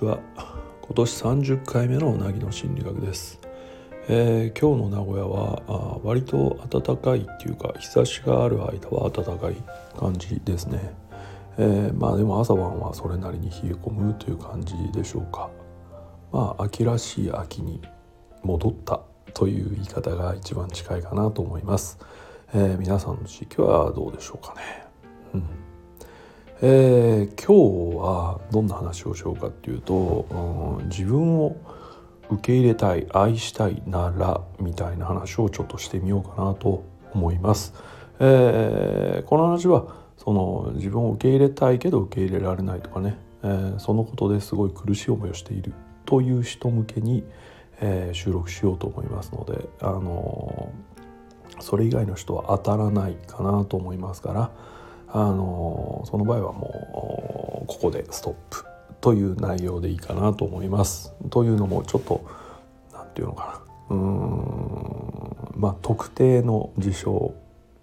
ちは。今年30回目のうなぎの心理学です。今日の名古屋は割と暖かいっていうか、日差しがある間は暖かい感じですね。でも朝晩はそれなりに冷え込むという感じでしょうか。秋らしい秋に戻ったという言い方が一番近いかなと思います。皆さんの地域はどうでしょうかね。今日はどんな話をしようかっていうと、自分を受け入れたい、愛したいならみたいな話をちょっとしてみようかなと思います。この話は自分を受け入れたいけど受け入れられないとかね、そのことですごい苦しい思いをしているという人向けに、収録しようと思いますので、それ以外の人は当たらないかなと思いますから、その場合はもうここでストップという内容でいいかなと思います。というのもちょっとなんていうのかな、特定の事象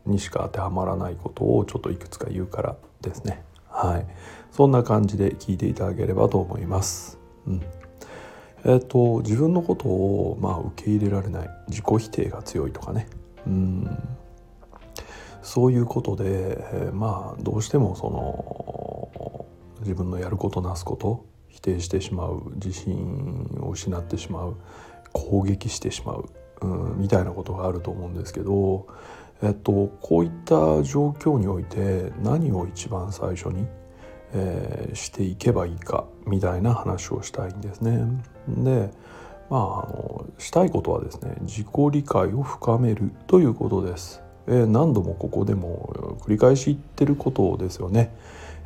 にしか当てはまらないことをちょっといくつか言うからですね。そんな感じで聞いていただければと思います。自分のことを受け入れられない、自己否定が強いとかね、そういうことでどうしても自分のやることなすこと否定してしまう、自信を失ってしまう、攻撃してしまう、みたいなことがあると思うんですけど、こういった状況において何を一番最初に、していけばいいかみたいな話をしたいんですね。で、したいことはですね、自己理解を深めるということです。何度もここでも繰り返し言ってることですよね。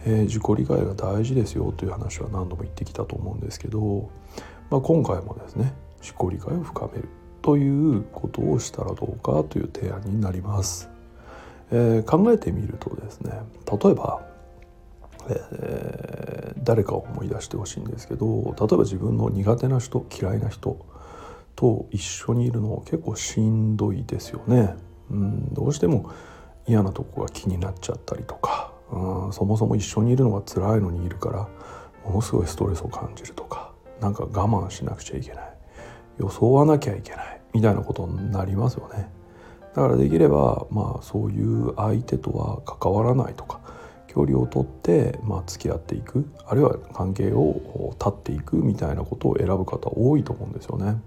自己理解が大事ですよという話は何度も言ってきたと思うんですけど、今回もですね、自己理解を深めるということをしたらどうかという提案になります。考えてみるとですね、例えば、誰かを思い出してほしいんですけど、例えば自分の苦手な人、嫌いな人と一緒にいるの結構しんどいですよね。どうしても嫌なとこが気になっちゃったりとか、そもそも一緒にいるのが辛いのにいるからものすごいストレスを感じるとか、なんか我慢しなくちゃいけない、装わなきゃいけないみたいなことになりますよね。だからできれば、そういう相手とは関わらないとか、距離を取って、付き合っていく、あるいは関係を断っていくみたいなことを選ぶ方多いと思うんですよね。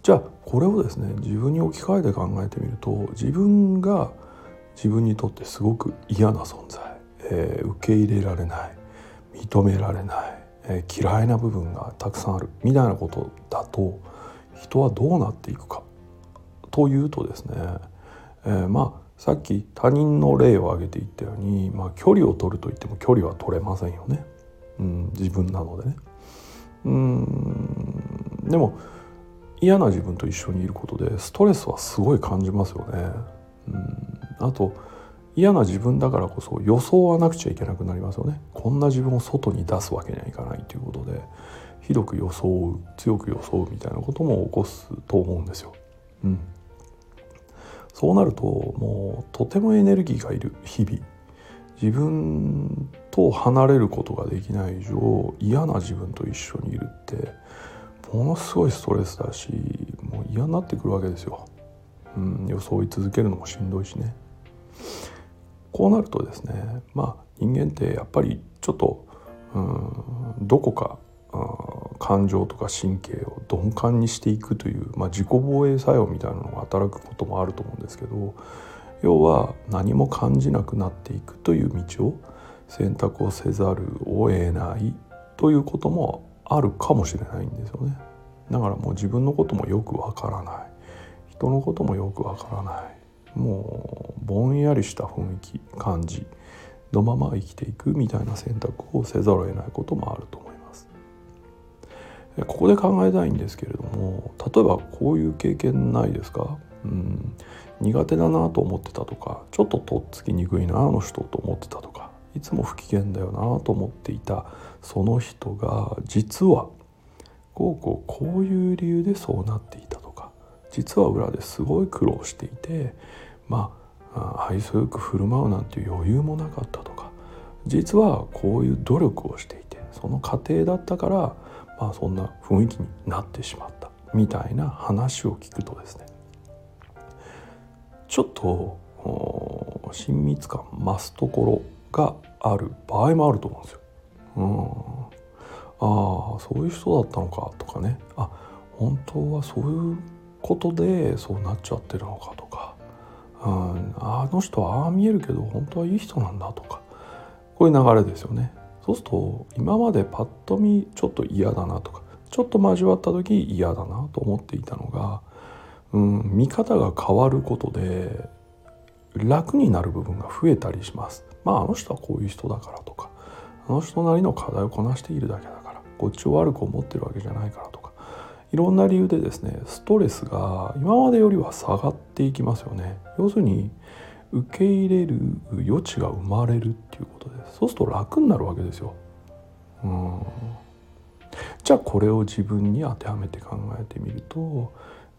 じゃあこれをですね、自分に置き換えて考えてみると、自分が自分にとってすごく嫌な存在、受け入れられない、認められない、嫌いな部分がたくさんあるみたいなことだと、人はどうなっていくかというとですね、さっき他人の例を挙げていったように、距離を取るといっても距離は取れませんよね。自分なのでね。でも嫌な自分と一緒にいることでストレスはすごい感じますよね。あと嫌な自分だからこそ装わなくちゃいけなくなりますよね。こんな自分を外に出すわけにはいかないということで、ひどく装う、強く装うみたいなことも起こすと思うんですよ。そうなるともうとてもエネルギーがいる、日々自分と離れることができない以上、嫌な自分と一緒にいるってものすごいストレスだし、もう嫌になってくるわけですよ。装い続けるのもしんどいしね。こうなるとですね、人間ってやっぱりちょっとどこか感情とか神経を鈍感にしていくという、自己防衛作用みたいなのが働くこともあると思うんですけど、要は何も感じなくなっていくという道を選択をせざるを得ないということもあるかもしれないんですよね。だからもう自分のこともよくわからない、人のこともよくわからない、もうぼんやりした雰囲気、感じのまま生きていくみたいな選択をせざるを得ないこともあると思います。ここで考えたいんですけれども、例えばこういう経験ないですか？苦手だなと思ってたとか、ちょっととっつきにくいなあの人と思ってたとか、いつも不機嫌だよなと思っていたその人が、実はこういう理由でそうなっていたとか、実は裏ですごい苦労していて、愛想よく振る舞うなんていう余裕もなかったとか、実はこういう努力をしていてその過程だったから、そんな雰囲気になってしまったみたいな話を聞くとですね、ちょっと親密感増すところがある場合もあると思うんですよ。そういう人だったのかとかね、本当はそういうことでそうなっちゃってるのかとか、あの人はああ見えるけど本当はいい人なんだとか、こういう流れですよね。そうすると今までパッと見ちょっと嫌だなとか、ちょっと交わった時嫌だなと思っていたのが、見方が変わることで楽になる部分が増えたりします。あの人はこういう人だからとか、あの人なりの課題をこなしているだけだから、こっちを悪く思ってるわけじゃないからとか、いろんな理由でですね、ストレスが今までよりは下がっていきますよね。要するに受け入れる余地が生まれるっていうことです。そうすると楽になるわけですよ。じゃあこれを自分に当てはめて考えてみると、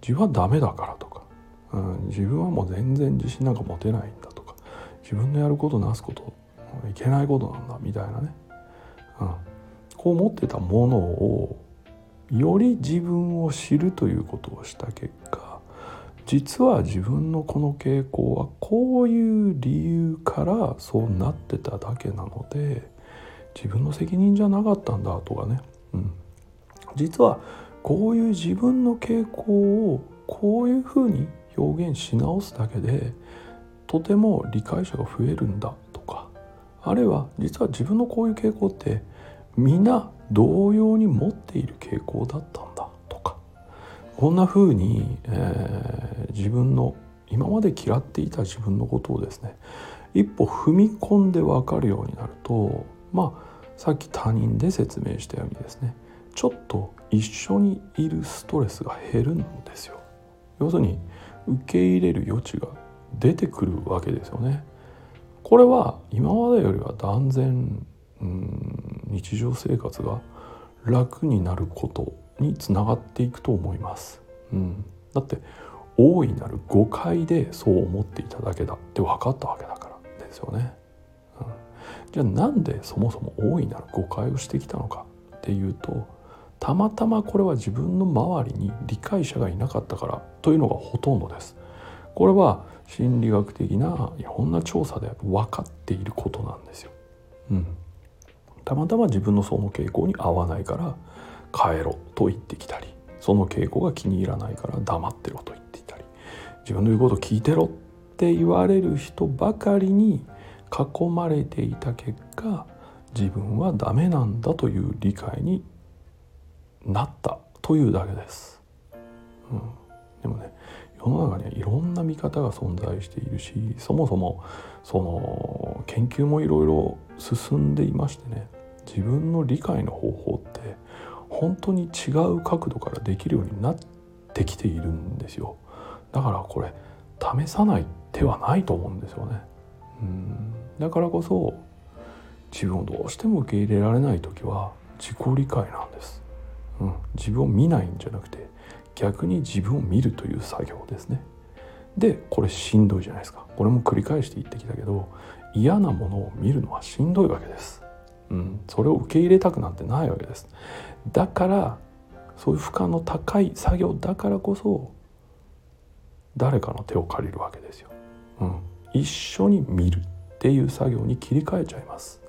自分はダメだからとか、自分はもう全然自信なんか持てないんだとか、自分のやることなすこといけないことなんだみたいなね、こう思ってたものをより自分を知るということをした結果、実は自分のこの傾向はこういう理由からそうなってただけなので、自分の責任じゃなかったんだとかね、実はこういう自分の傾向をこういうふうに表現し直すだけでとても理解者が増えるんだとか、あるいは実は自分のこういう傾向ってみんな同様に持っている傾向だったんだとか、こんな風に、自分の今まで嫌っていた自分のことをですね、一歩踏み込んで分かるようになると、さっき他人で説明したようにですね、ちょっと一緒にいるストレスが減るんですよ。要するに受け入れる余地が出てくるわけですよね。これは今までよりは断然日常生活が楽になることにつながっていくと思います。だって大いなる誤解でそう思っていただけだって分かったわけだからですよね。じゃあなんでそもそも大いなる誤解をしてきたのかっていうと、たまたまこれは自分の周りに理解者がいなかったからというのがほとんどです。これは心理学的ないろんな調査で分かっていることなんですよ。たまたま自分のその傾向に合わないから変えろと言ってきたり、その傾向が気に入らないから黙ってろと言っていたり、自分の言うことを聞いてろって言われる人ばかりに囲まれていた結果、自分はダメなんだという理解になったというだけです。でもね、世の中にはいろんな見方が存在しているし、そもそもその研究もいろいろ進んでいましてね、自分の理解の方法って本当に違う角度からできるようになってきているんですよ。だからこれ試さない手はないと思うんですよね。だからこそ自分をどうしても受け入れられない時は自己理解なんです。自分を見ないんじゃなくて、逆に自分を見るという作業ですね。で、これしんどいじゃないですか。これも繰り返して言ってきたけど、嫌なものを見るのはしんどいわけです。それを受け入れたくなんてないわけです。だから、そういう負荷の高い作業だからこそ、誰かの手を借りるわけですよ。一緒に見るっていう作業に切り替えちゃいます。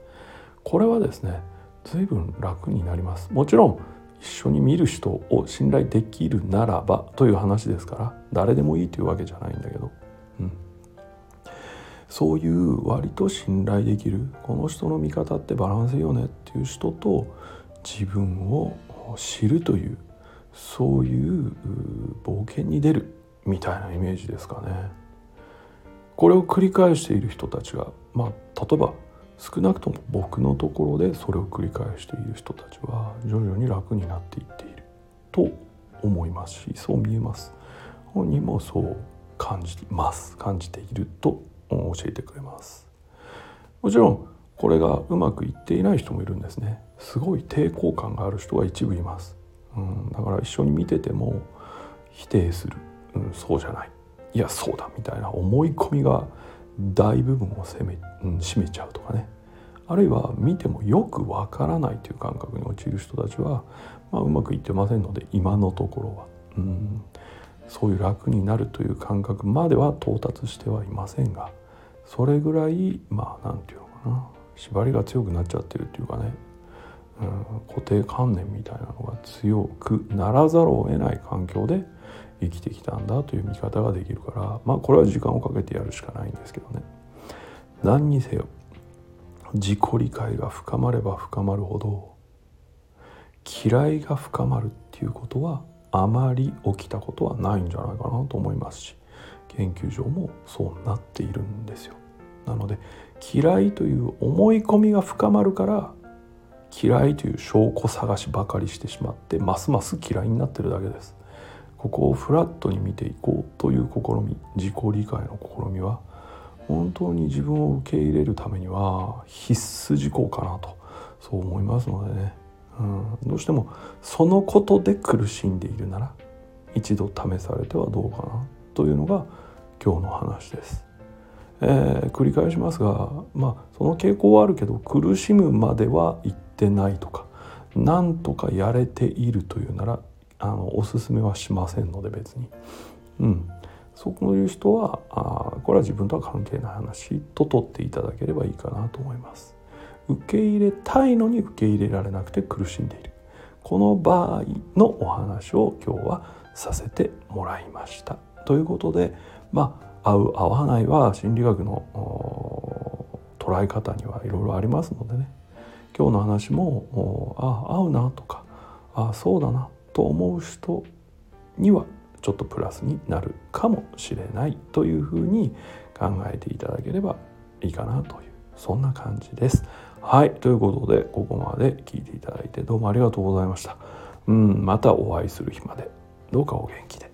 これはですね、随分楽になります。もちろん、一緒に見る人を信頼できるならばという話ですから、誰でもいいというわけじゃないんだけど、そういう割と信頼できる、この人の見方ってバランスいいよねっていう人と自分を知るという、そういう冒険に出るみたいなイメージですかね。これを繰り返している人たちが、例えば少なくとも僕のところでそれを繰り返している人たちは徐々に楽になっていっていると思いますし、そう見えます。本人もそう感じていると教えてくれます。もちろんこれがうまくいっていない人もいるんですね。すごい抵抗感がある人が一部います。だから一緒に見てても否定する、そうじゃない、いやそうだみたいな思い込みが大部分を占めちゃうとかね、あるいは見てもよくわからないという感覚に陥る人たちは、うまくいってませんので、今のところはそういう楽になるという感覚までは到達してはいませんが、それぐらいなんていうのかな、縛りが強くなっちゃってるっていうかね、固定観念みたいなのが強くならざるを得ない環境で生きてきたんだという見方ができるから、これは時間をかけてやるしかないんですけどね。何にせよ自己理解が深まれば深まるほど嫌いが深まるっていうことはあまり起きたことはないんじゃないかなと思いますし、研究上もそうなっているんですよ。なので嫌いという思い込みが深まるから、嫌いという証拠探しばかりしてしまってますます嫌いになってるだけです。ここをフラットに見ていこうという試み、自己理解の試みは本当に自分を受け入れるためには必須事項かなと、そう思いますのでね、どうしてもそのことで苦しんでいるなら一度試されてはどうかなというのが今日の話です。繰り返しますが、その傾向はあるけど苦しむまではいってないとか、なんとかやれているというならおすすめはしませんので、別に、そういう人はこれは自分とは関係ない話と取っていただければいいかなと思います。受け入れたいのに受け入れられなくて苦しんでいる、この場合のお話を今日はさせてもらいましたということで、合う合わないは心理学の捉え方にはいろいろありますのでね、今日の話も合うなとかそうだなと思う人にはちょっとプラスになるかもしれないというふうに考えていただければいいかなという、そんな感じです。ということでここまで聞いていただいてどうもありがとうございました。またお会いする日までどうかお元気で。